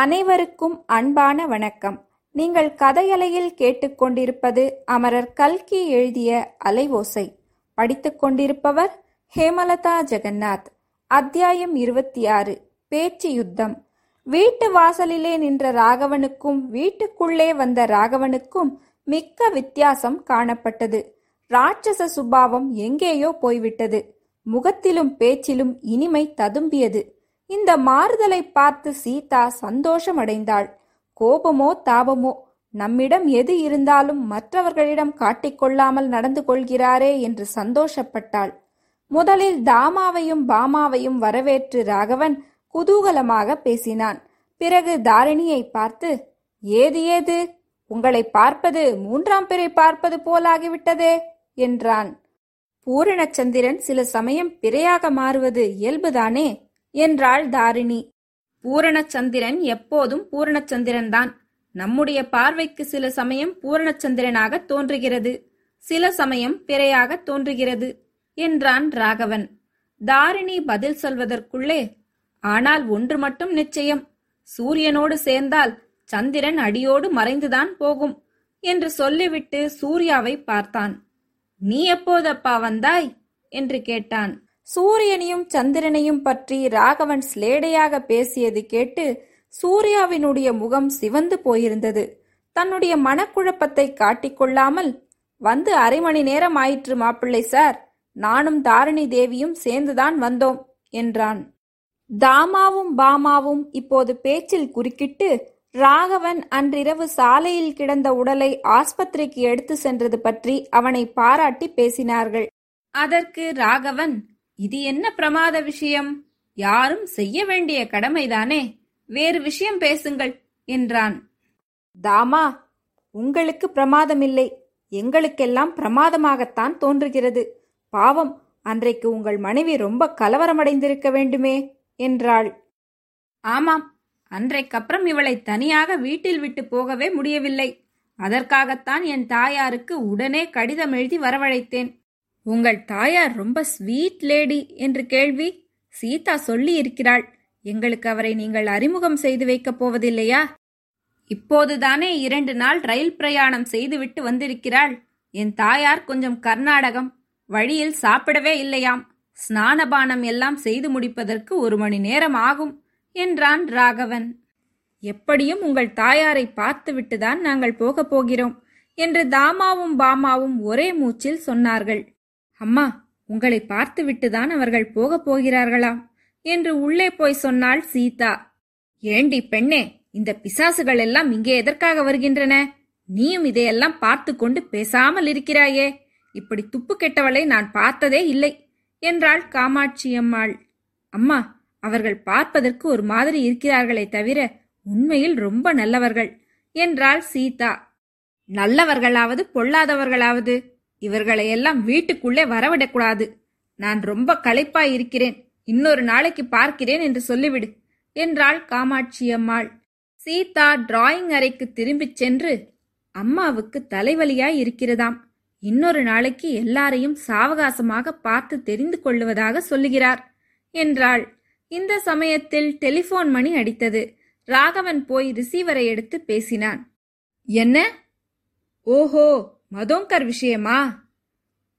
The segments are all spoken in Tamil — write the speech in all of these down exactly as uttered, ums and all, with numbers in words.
அனைவருக்கும் அன்பான வணக்கம். நீங்கள் கதையலையில் கேட்டுக்கொண்டிருப்பது அமரர் கல்கி எழுதிய அலைவோசை. படித்துக் கொண்டிருப்பவர் ஹேமலதா ஜெகநாத். அத்தியாயம் இருபத்தி ஆறு, பேச்சு யுத்தம். வீட்டு வாசலிலே நின்ற ராகவனுக்கும் வீட்டுக்குள்ளே வந்த ராகவனுக்கும் மிக்க வித்தியாசம் காணப்பட்டது. ராட்சச சுபாவம் எங்கேயோ போய்விட்டது. முகத்திலும் பேச்சிலும் இனிமை ததும்பியது. இந்த மாறுதலை பார்த்து சீதா சந்தோஷமடைந்தாள். கோபமோ தாபமோ, நம்மிடம் எது இருந்தாலும் மற்றவர்களிடம் காட்டிக்கொள்ளாமல் நடந்து கொள்கிறாரே என்று சந்தோஷப்பட்டாள். முதலில் தாமாவையும் பாமாவையும் வரவேற்று ராகவன் குதூகலமாக பேசினான். பிறகு தாரிணியை பார்த்து, ஏது ஏது, உங்களை பார்ப்பது மூன்றாம் பிறை பார்ப்பது போலாகிவிட்டதே என்றான். பூரணச்சந்திரன் சில சமயம் பிறையாக மாறுவது இயல்புதானே என்றாள் தாரிணி. பூரணச்சந்திரன் எப்போதும் பூரணச்சந்திரன்தான். நம்முடைய பார்வைக்கு சில சமயம் பூரணச்சந்திரனாக தோன்றுகிறது, சில சமயம் பிறையாக தோன்றுகிறது என்றான் ராகவன். தாரிணி பதில் சொல்வதற்குள்ளே, ஆனால் ஒன்று மட்டும் நிச்சயம், சூரியனோடு சேர்ந்தால் சந்திரன் அடியோடு மறைந்துதான் போகும் என்று சொல்லிவிட்டு சூர்யாவை பார்த்தான். நீ எப்போதப்பா வந்தாய் என்று கேட்டான். சூரியனையும் சந்திரனையும் பற்றி ராகவன் ஸ்லேடையாக பேசியது கேட்டு சூர்யாவினுடைய முகம் சிவந்து போயிருந்தது. தன்னுடைய மனக்குழப்பத்தை காட்டிக்கொள்ளாமல், வந்து அரை மணி நேரம் ஆயிற்று மாப்பிள்ளை சார், நானும் தாரிணி தேவியும் சேர்ந்துதான் வந்தோம் என்றான். தாமாவும் பாமாவும் இப்போது பேச்சில் குறுக்கிட்டு ராகவன் அன்றிரவு சாலையில் கிடந்த உடலை ஆஸ்பத்திரிக்கு எடுத்து சென்றது பற்றி அவனை பாராட்டி பேசினார்கள். அதற்கு ராகவன், இது என்ன பிரமாத விஷயம், யாரும் செய்ய வேண்டிய கடமைதானே, வேறு விஷயம் பேசுங்கள் என்றான். தாமா, உங்களுக்கு பிரமாதமில்லை, எங்களுக்கெல்லாம் பிரமாதமாகத்தான் தோன்றுகிறது. பாவம், அன்றைக்கு உங்கள் மனைவி ரொம்ப கலவரமடைந்திருக்க வேண்டுமே என்றாள். ஆமாம், அன்றைக்கப்புறம் இவளை தனியாக வீட்டில் விட்டு போகவே முடியவில்லை. அதற்காகத்தான் என் தாயாருக்கு உடனே கடிதம் எழுதி வரவழைத்தேன். உங்கள் தாயார் ரொம்ப ஸ்வீட் லேடி என்று கேள்வி சீதா சொல்லி இருக்கிறாள். எங்களுக்கு அவரை நீங்கள் அறிமுகம் செய்து வைக்கப் போவதில்லையா? இப்போதுதானே இரண்டு நாள் ரயில் பிரயாணம் செய்துவிட்டு வந்திருக்கிறாள். என் தாயார் கொஞ்சம் கர்நாடகம், வழியில் சாப்பிடவே இல்லையாம். ஸ்நானபானம் எல்லாம் செய்து முடிப்பதற்கு ஒரு மணி நேரம் ஆகும் என்றான் ராகவன். எப்படியும் உங்கள் தாயாரை பார்த்துவிட்டுதான் நாங்கள் போகப் போகிறோம் என்று தாமாவும் பாமாவும் ஒரே மூச்சில் சொன்னார்கள். அம்மா, உங்களை பார்த்துவிட்டுதான் அவர்கள் போகப் போகிறார்களாம் என்று உள்ளே போய் சொன்னாள் சீதா. ஏண்டி பெண்ணே, இந்த பிசாசுகள் எல்லாம் இங்கே எதற்காக வருகின்றன? நீயும் இதையெல்லாம் பார்த்து கொண்டு பேசாமல் இருக்கிறாயே. இப்படி துப்பு கெட்டவளை நான் பார்த்ததே இல்லை என்றாள் காமாட்சி அம்மாள். அம்மா, அவர்கள் பார்ப்பதற்கு ஒரு மாதிரி இருக்கிறார்களே தவிர உண்மையில் ரொம்ப நல்லவர்கள் என்றாள் சீதா. நல்லவர்களாவது பொல்லாதவர்களாவது, இவர்களையெல்லாம் வீட்டுக்குள்ளே வரவிடக்கூடாது. நான் ரொம்ப களைப்பாய் இருக்கிறேன், இன்னொரு நாளைக்கு பார்க்கிறேன் என்று சொல்லிவிடு என்றாள் காமாட்சி அம்மாள். சீதா டிராயிங் அறைக்கு திரும்பிச் சென்று, அம்மாவுக்கு தலைவலியாய் இருக்கிறதாம், இன்னொரு நாளைக்கு எல்லாரையும் சாவகாசமாக பார்த்து தெரிந்து கொள்ளுவதாக சொல்லுகிறார் என்றாள். இந்த சமயத்தில் டெலிபோன் மணி அடித்தது. ராகவன் போய் ரிசீவரை எடுத்து பேசினான். என்ன? ஓஹோ, மதோங்கர் விஷயமா?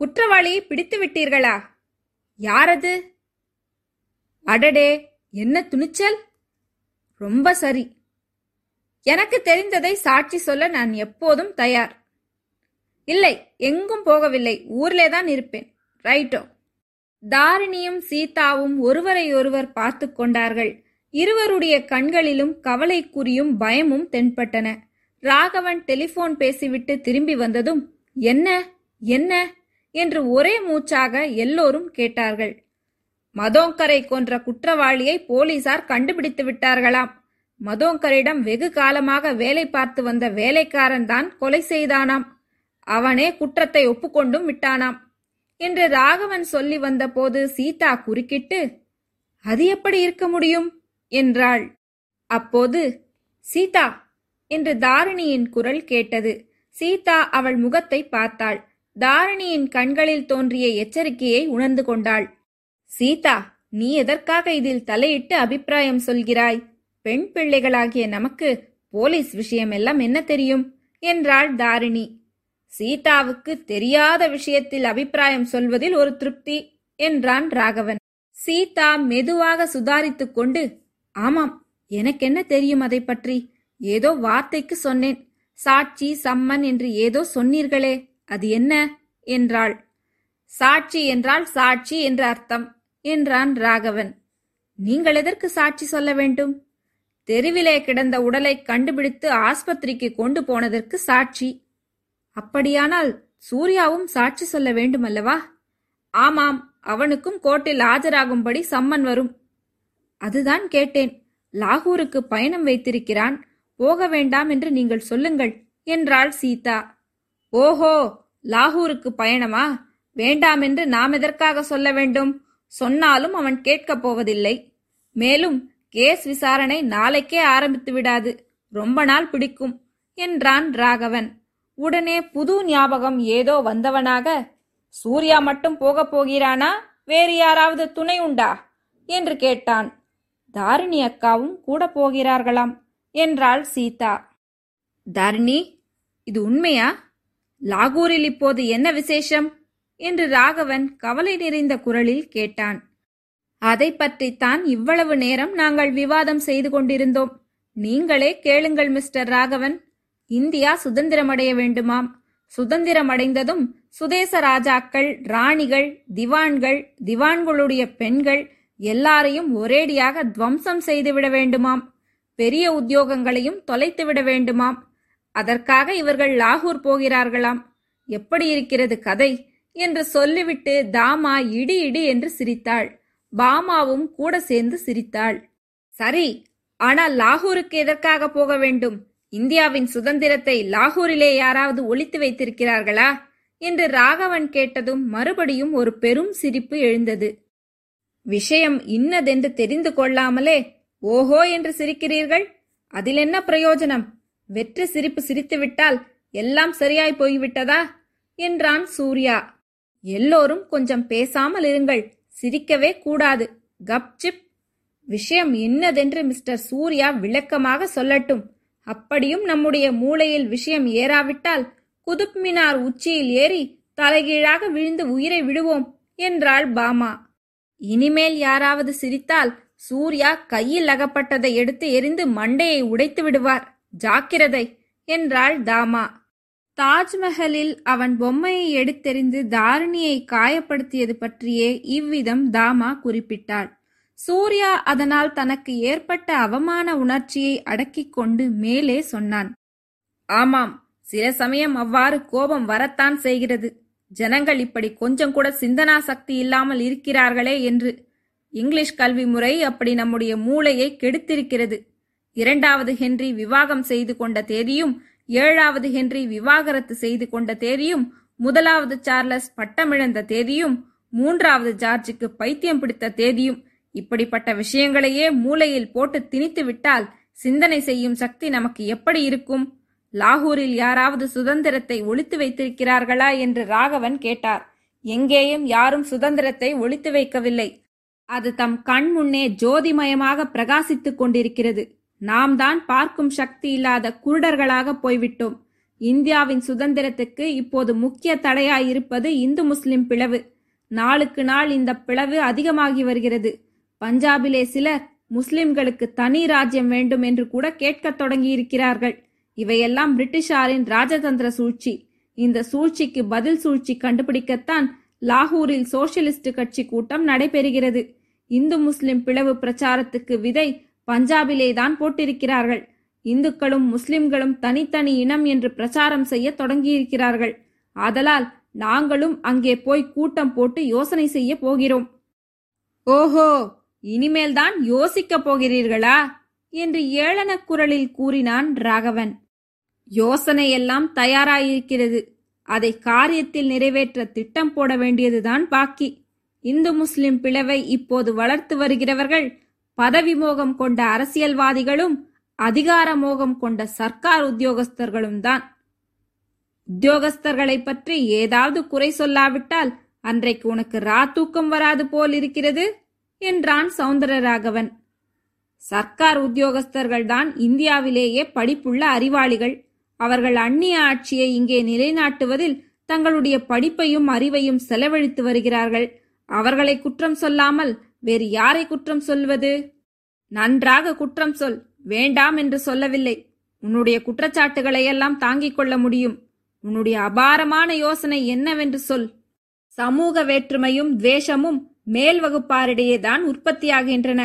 குற்றவாளியை பிடித்து விட்டீர்களா? யாரது? அடடே, என்ன துணிச்சல்! ரொம்ப சரி, எனக்கு தெரிந்ததை சாட்சி சொல்ல நான் எப்போதும் தயார். இல்லை, எங்கும் போகவில்லை, ஊர்லே தான் இருப்பேன். ரைட்டோ. தாரிணியும் சீதாவும் ஒருவரையொருவர் பார்த்து கொண்டார்கள். இருவருடைய கண்களிலும் கவலைக்குறியும் பயமும் தென்பட்டன. ராகவன் டெலிபோன் பேசிவிட்டு திரும்பி வந்ததும், என்ன என்ன என்று ஒரே மூச்சாக எல்லோரும் கேட்டார்கள். மதோங்கரை கொன்ற குற்றவாளியை போலீசார் கண்டுபிடித்து விட்டார்களாம். மதோங்கரிடம் வெகு காலமாக வேலை பார்த்து வந்த வேலைக்காரன் தான் கொலை செய்தானாம். அவனே குற்றத்தை ஒப்புக்கொண்டும் விட்டானாம் என்று ராகவன் சொல்லி வந்த போது சீதா குறுக்கிட்டு, அது எப்படி இருக்க முடியும் என்றாள். அப்போது சீதா என்று தாரிணியின் குரல் கேட்டது. சீதா அவள் முகத்தை பார்த்தாள். தாரிணியின் கண்களில் தோன்றிய எச்சரிக்கையை உணர்ந்து கொண்டாள். சீதா, நீ எதற்காக இதில் தலையிட்டு அபிப்பிராயம் சொல்கிறாய்? பெண் பிள்ளைகளாகிய நமக்கு போலீஸ் விஷயம் எல்லாம் என்ன தெரியும் என்றாள் தாரிணி. சீதாவுக்கு தெரியாத விஷயத்தில் அபிப்பிராயம் சொல்வதில் ஒரு திருப்தி என்றான் ராகவன். சீதா மெதுவாக சுதாரித்துக் கொண்டு, ஆமாம், எனக்கென்ன தெரியும் அதை பற்றி? ஏதோ வார்த்தைக்கு சொன்னேன். சாட்சி, சம்மன் என்று ஏதோ சொன்னீர்களே, அது என்ன என்றாள். சாட்சி என்றால் சாட்சி என்று அர்த்தம் என்றான் ராகவன். நீங்கள் எதற்கு சாட்சி சொல்ல வேண்டும்? தெருவிலே கிடந்த உடலை கண்டுபிடித்து ஆஸ்பத்திரிக்கு கொண்டு போனதற்கு சாட்சி. அப்படியானால் சூர்யாவும் சாட்சி சொல்ல வேண்டும் அல்லவா? ஆமாம், அவனுக்கும் கோர்ட்டில் ஆஜராகும்படி சம்மன் வரும். அதுதான் கேட்டேன். லாகூருக்கு பயணம் வைத்திருக்கிறான், போக வேண்டாம் என்று நீங்கள் சொல்லுங்கள் என்றாள் சீதா. ஓஹோ, லாகூருக்கு பயணமா? வேண்டாம் என்று நாம் எதற்காக சொல்ல வேண்டும்? சொன்னாலும் அவன் கேட்கப் போவதில்லை. மேலும் கேஸ் விசாரணை நாளைக்கே ஆரம்பித்து விடாது, ரொம்ப நாள் பிடிக்கும் என்றான் ராகவன். உடனே புது ஞாபகம் ஏதோ வந்தவனாக, சூர்யா மட்டும் போகப் போகிறானா, வேறு யாராவது துணை உண்டா என்று கேட்டான். தாரிணி அக்காவும் கூட போகிறார்களாம் என்றாள் சீதா. தாரிணி, இது உண்மையா? லாகூரில் இப்போது என்ன விசேஷம் என்று ராகவன் கவலை நிறைந்த குரலில் கேட்டான். அதை பற்றித்தான் இவ்வளவு நேரம் நாங்கள் விவாதம் செய்து கொண்டிருந்தோம். நீங்களே கேளுங்கள் மிஸ்டர் ராகவன். இந்தியா சுதந்திரமடைய வேண்டுமாம். சுதந்திரமடைந்ததும் சுதேச ராஜாக்கள், ராணிகள், திவான்கள், திவான்களுடைய பெண்கள் எல்லாரையும் ஒரேடியாக துவம்சம் செய்துவிட வேண்டுமாம். பெரிய உத்தியோகங்களையும் தொலைத்துவிட வேண்டுமாம். அதற்காக இவர்கள் லாகூர் போகிறார்களாம். எப்படி இருக்கிறது கதை என்று சொல்லிவிட்டு தாமா இடி இடி என்று சிரித்தாள். பாமாவும் கூட சேர்ந்து சிரித்தாள். சரி, ஆனால் லாகூருக்கு எதற்காக போக வேண்டும்? இந்தியாவின் சுதந்திரத்தை லாகூரிலே யாராவது ஒளித்து வைத்திருக்கிறார்களா என்று ராகவன் கேட்டதும் மறுபடியும் ஒரு பெரும் சிரிப்பு எழுந்தது. விஷயம் இன்னதென்று தெரிந்து கொள்ளாமலே ஓஹோ என்று சிரிக்கிறீர்கள். அதில் என்ன பிரயோஜனம்? வெற்று சிரிப்பு சிரித்துவிட்டால் எல்லாம் சரியாய் போய்விட்டதா என்றான் சூர்யா. எல்லோரும் கொஞ்சம் பேசாமல் இருங்கள், சிரிக்கவே கூடாது, கப்சிப். விஷயம் என்னதென்று மிஸ்டர் சூர்யா விளக்கமாக சொல்லட்டும். அப்படியும் நம்முடைய மூளையில் விஷயம் ஏறாவிட்டால் குதுப் மினார் உச்சியில் ஏறி தலைகீழாக விழுந்து உயிரை விடுவோம் என்றாள் பாமா. இனிமேல் யாராவது சிரித்தால் சூர்யா கையில் அகப்பட்டதை எடுத்து எரிந்து மண்டையை உடைத்து விடுவார், ஜாக்கிரதை என்றாள் தாமா. தாஜ்மஹலில் அவன் பொம்மையை எடுத்தெறிந்து தாரிணியை காயப்படுத்தியது பற்றியே இவ்விதம் தாமா குறிப்பிட்டாள். சூர்யா அதனால் தனக்கு ஏற்பட்ட அவமான உணர்ச்சியை அடக்கிக் கொண்டு மேலே சொன்னான். ஆமாம், சில சமயம் அவ்வாறு கோபம் வரத்தான் செய்கிறது. ஜனங்கள் இப்படி கொஞ்சம் கூட சிந்தனா சக்தி இல்லாமல் இருக்கிறார்களே என்று. இங்கிலீஷ் கல்வி முறை அப்படி நம்முடைய மூளையை கெடுத்திருக்கிறது. இரண்டாவது ஹென்றி விவாகம் செய்து கொண்ட தேதியும் ஏழாவது ஹென்றி விவாகரத்து செய்து கொண்ட தேதியும் முதலாவது சார்லஸ் பட்டமிழந்த தேதியும் மூன்றாவது ஜார்ஜுக்கு பைத்தியம் பிடித்த தேதியும் இப்படிப்பட்ட விஷயங்களையே மூளையில் போட்டு திணித்து விட்டால் சிந்தனை செய்யும் சக்தி நமக்கு எப்படி இருக்கும்? லாகூரில் யாராவது சுதந்திரத்தை ஒளித்து வைத்திருக்கிறார்களா என்று ராகவன் கேட்டார். எங்கேயும் யாரும் சுதந்திரத்தை ஒளித்து வைக்கவில்லை. அது தம் கண் முன்னே ஜோதிமயமாக பிரகாசித்துக் கொண்டிருக்கிறது. நாம் தான் பார்க்கும் சக்தி இல்லாத குருடர்களாக போய்விட்டோம். இந்தியாவின் சுதந்திரத்துக்கு இப்போது முக்கிய தடையாயிருப்பது இந்து முஸ்லிம் பிளவு. நாளுக்கு நாள் இந்த பிளவு அதிகமாகி வருகிறது. பஞ்சாபிலே சிலர் முஸ்லிம்களுக்கு தனி ராஜ்யம் வேண்டும் என்று கூட கேட்கத் தொடங்கியிருக்கிறார்கள். இவையெல்லாம் பிரிட்டிஷாரின் ராஜதந்திர சூழ்ச்சி. இந்த சூழ்ச்சிக்கு பதில் சூழ்ச்சி கண்டுபிடிக்கத்தான் லாகூரில் சோசியலிஸ்ட் கட்சி கூட்டம் நடைபெறுகிறது. இந்து முஸ்லிம் பிளவு பிரச்சாரத்துக்கு விதை பஞ்சாபிலே தான் போட்டிருக்கிறார்கள். இந்துக்களும் முஸ்லிம்களும் தனித்தனி இனம் என்று பிரச்சாரம் செய்ய தொடங்கியிருக்கிறார்கள். ஆதலால் நாங்களும் அங்கே போய் கூட்டம் போட்டு யோசனை செய்ய போகிறோம். ஓஹோ, இனிமேல் தான் யோசிக்க போகிறீர்களா என்று ஏளன குரலில் கூறினான் ராகவன். யோசனை எல்லாம் தயாராயிருக்கிறது. அதை காரியத்தில் நிறைவேற்ற திட்டம் போட வேண்டியதுதான் பாக்கி. இந்து முஸ்லிம் பிளவை இப்போது வளர்த்து வருகிறவர்கள் பதவி மோகம் கொண்ட அரசியல்வாதிகளும் அதிகார மோகம் கொண்ட சர்க்கார் உத்தியோகஸ்தர்களும் தான். உத்தியோகஸ்தர்களை பற்றி ஏதாவது குறை சொல்லாவிட்டால் அன்றைக்கு உனக்கு ராத்தூக்கம் வராது போல் இருக்கிறது என்றான் சௌந்தரராகவன். சர்க்கார் உத்தியோகஸ்தர்கள்தான் இந்தியாவிலேயே படிப்புள்ள அறிவாளிகள். அவர்கள் அந்நிய ஆட்சியை இங்கே நிலைநாட்டுவதில் தங்களுடைய படிப்பையும் அறிவையும் செலவழித்து வருகிறார்கள். அவர்களை குற்றம் சொல்லாமல் வேறு யாரை குற்றம் சொல்வது? நன்றாக குற்றம் சொல், வேண்டாம் என்று சொல்லவில்லை. உன்னுடைய குற்றச்சாட்டுகளை எல்லாம் தாங்கிக் கொள்ள முடியும். உன்னுடைய அபாரமான யோசனை என்னவென்று சொல். சமூக வேற்றுமையும் துவேஷமும் மேல் வகுப்பாரிடையேதான் உற்பத்தியாகின்றன.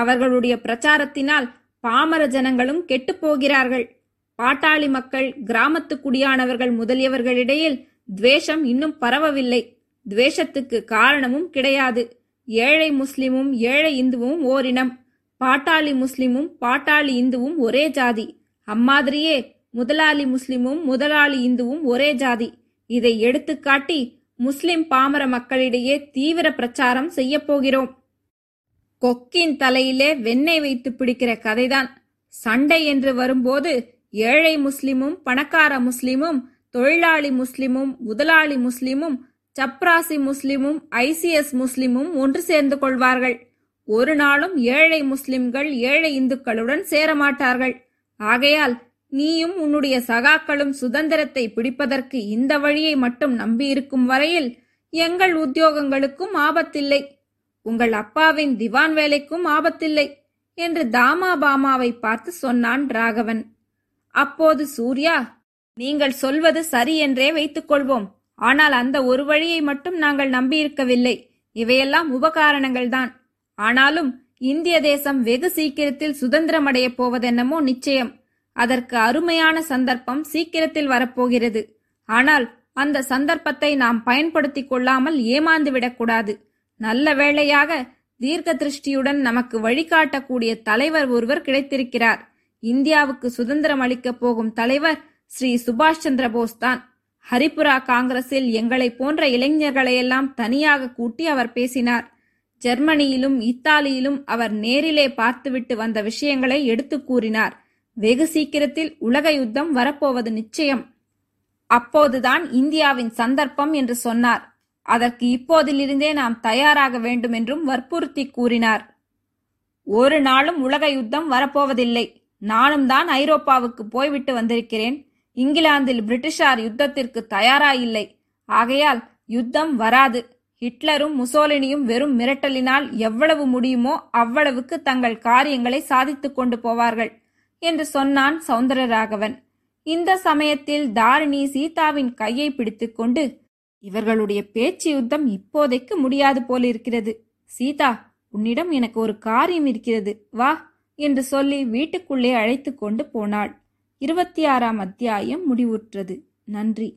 அவர்களுடைய பிரச்சாரத்தினால் பாமர ஜனங்களும் கெட்டுப்போகிறார்கள். பாட்டாளி மக்கள், கிராமத்து குடியானவர்கள் முதலியவர்களிடையில் துவேஷம் இன்னும் பரவவில்லை. துவேஷத்துக்கு காரணமும் கிடையாது. ஏழை முஸ்லிமும் ஏழை இந்துவும் ஓரினம், பாட்டாளி முஸ்லிமும் பாட்டாளி இந்துவும் ஒரே ஜாதி. அம்மாதிரியே முதலாளி முஸ்லிமும் முதலாளி இந்துவும் ஒரே ஜாதி. இதை எடுத்துக்காட்டி முஸ்லிம் பாமர மக்களிடையே தீவிர பிரச்சாரம் செய்ய போகிறோம். கொக்கின் தலையிலே வெண்ணெய் வைத்து பிடிக்கிற கதைதான். சண்டை என்று வரும்போது ஏழை முஸ்லிமும் பணக்கார முஸ்லிமும் தொழிலாளி முஸ்லிமும் முதலாளி முஸ்லிமும் சப்ராசி முஸ்லிமும் ஐசிஎஸ் முஸ்லிமும் ஒன்று சேர்ந்து கொள்வார்கள். ஒரு நாளும் ஏழை முஸ்லிம்கள் ஏழை இந்துக்களுடன் சேரமாட்டார்கள். ஆகையால் நீயும் உன்னுடைய சகாக்களும் சுதந்திரத்தை பிடிப்பதற்கு இந்த வழியை மட்டும் நம்பியிருக்கும் வரையில் எங்கள் உத்தியோகங்களுக்கும் ஆபத்தில்லை, உங்கள் அப்பாவின் திவான் வேலைக்கும் ஆபத்தில்லை என்று தாமா பாமாவை பார்த்து சொன்னான் ராகவன். அப்போது சூர்யா, நீங்கள் சொல்வது சரி என்றே வைத்துக் கொள்வோம். ஆனால் அந்த ஒரு வழியை மட்டும் நாங்கள் நம்பியிருக்கவில்லை. இவையெல்லாம் உபகாரணங்கள்தான். ஆனாலும் இந்திய தேசம் வெகு சீக்கிரத்தில் சுதந்திரமடைய போவதென்னமோ நிச்சயம். அதற்கு அருமையான சந்தர்ப்பம் சீக்கிரத்தில் வரப்போகிறது. ஆனால் அந்த சந்தர்ப்பத்தை நாம் பயன்படுத்தி கொள்ளாமல் ஏமாந்துவிடக்கூடாது. நல்ல வேளையாக தீர்க்க திருஷ்டியுடன் நமக்கு வழிகாட்டக்கூடிய தலைவர் ஒருவர் கிடைத்திருக்கிறார். இந்தியாவுக்கு சுதந்திரம் அளிக்கப் போகும் தலைவர் ஸ்ரீ சுபாஷ் சந்திர போஸ் தான். ஹரிபுரா காங்கிரஸில் எங்களை போன்ற இளைஞர்களையெல்லாம் தனியாக கூட்டி அவர் பேசினார். ஜெர்மனியிலும் இத்தாலியிலும் அவர் நேரிலே பார்த்துவிட்டு வந்த விஷயங்களை எடுத்து கூறினார். வெகு சீக்கிரத்தில் உலக யுத்தம் வரப்போவது நிச்சயம். அப்போதுதான் இந்தியாவின் சந்தர்ப்பம் என்று சொன்னார். அதற்கு இப்போதிலிருந்தே நாம் தயாராக வேண்டும் என்றும் வற்புறுத்தி கூறினார். ஒரு நாளும் உலக யுத்தம் வரப்போவதில்லை. நானும் தான் ஐரோப்பாவுக்கு போய்விட்டு வந்திருக்கிறேன். இங்கிலாந்தில் பிரிட்டிஷார் யுத்தத்திற்கு தயாராயில்லை. ஆகையால் யுத்தம் வராது. ஹிட்லரும் முசோலினியும் வெறும் மிரட்டலினால் எவ்வளவு முடியுமோ அவ்வளவுக்கு தங்கள் காரியங்களை சாதித்து கொண்டு போவார்கள் என்று சொன்னான் சௌந்தரராகவன். இந்த சமயத்தில் தாரிணி சீதாவின் கையை பிடித்துக்கொண்டு, இவர்களுடைய பேச்சு யுத்தம் இப்போதைக்கு முடியாது போலிருக்கிறது. சீதா, உன்னிடம் எனக்கு ஒரு காரியம் இருக்கிறது, வா என்று சொல்லி வீட்டுக்குள்ளே அழைத்து கொண்டு போனாள். இருபத்தி ஆறாம் அத்தியாயம் முடிவுற்றது. நன்றி.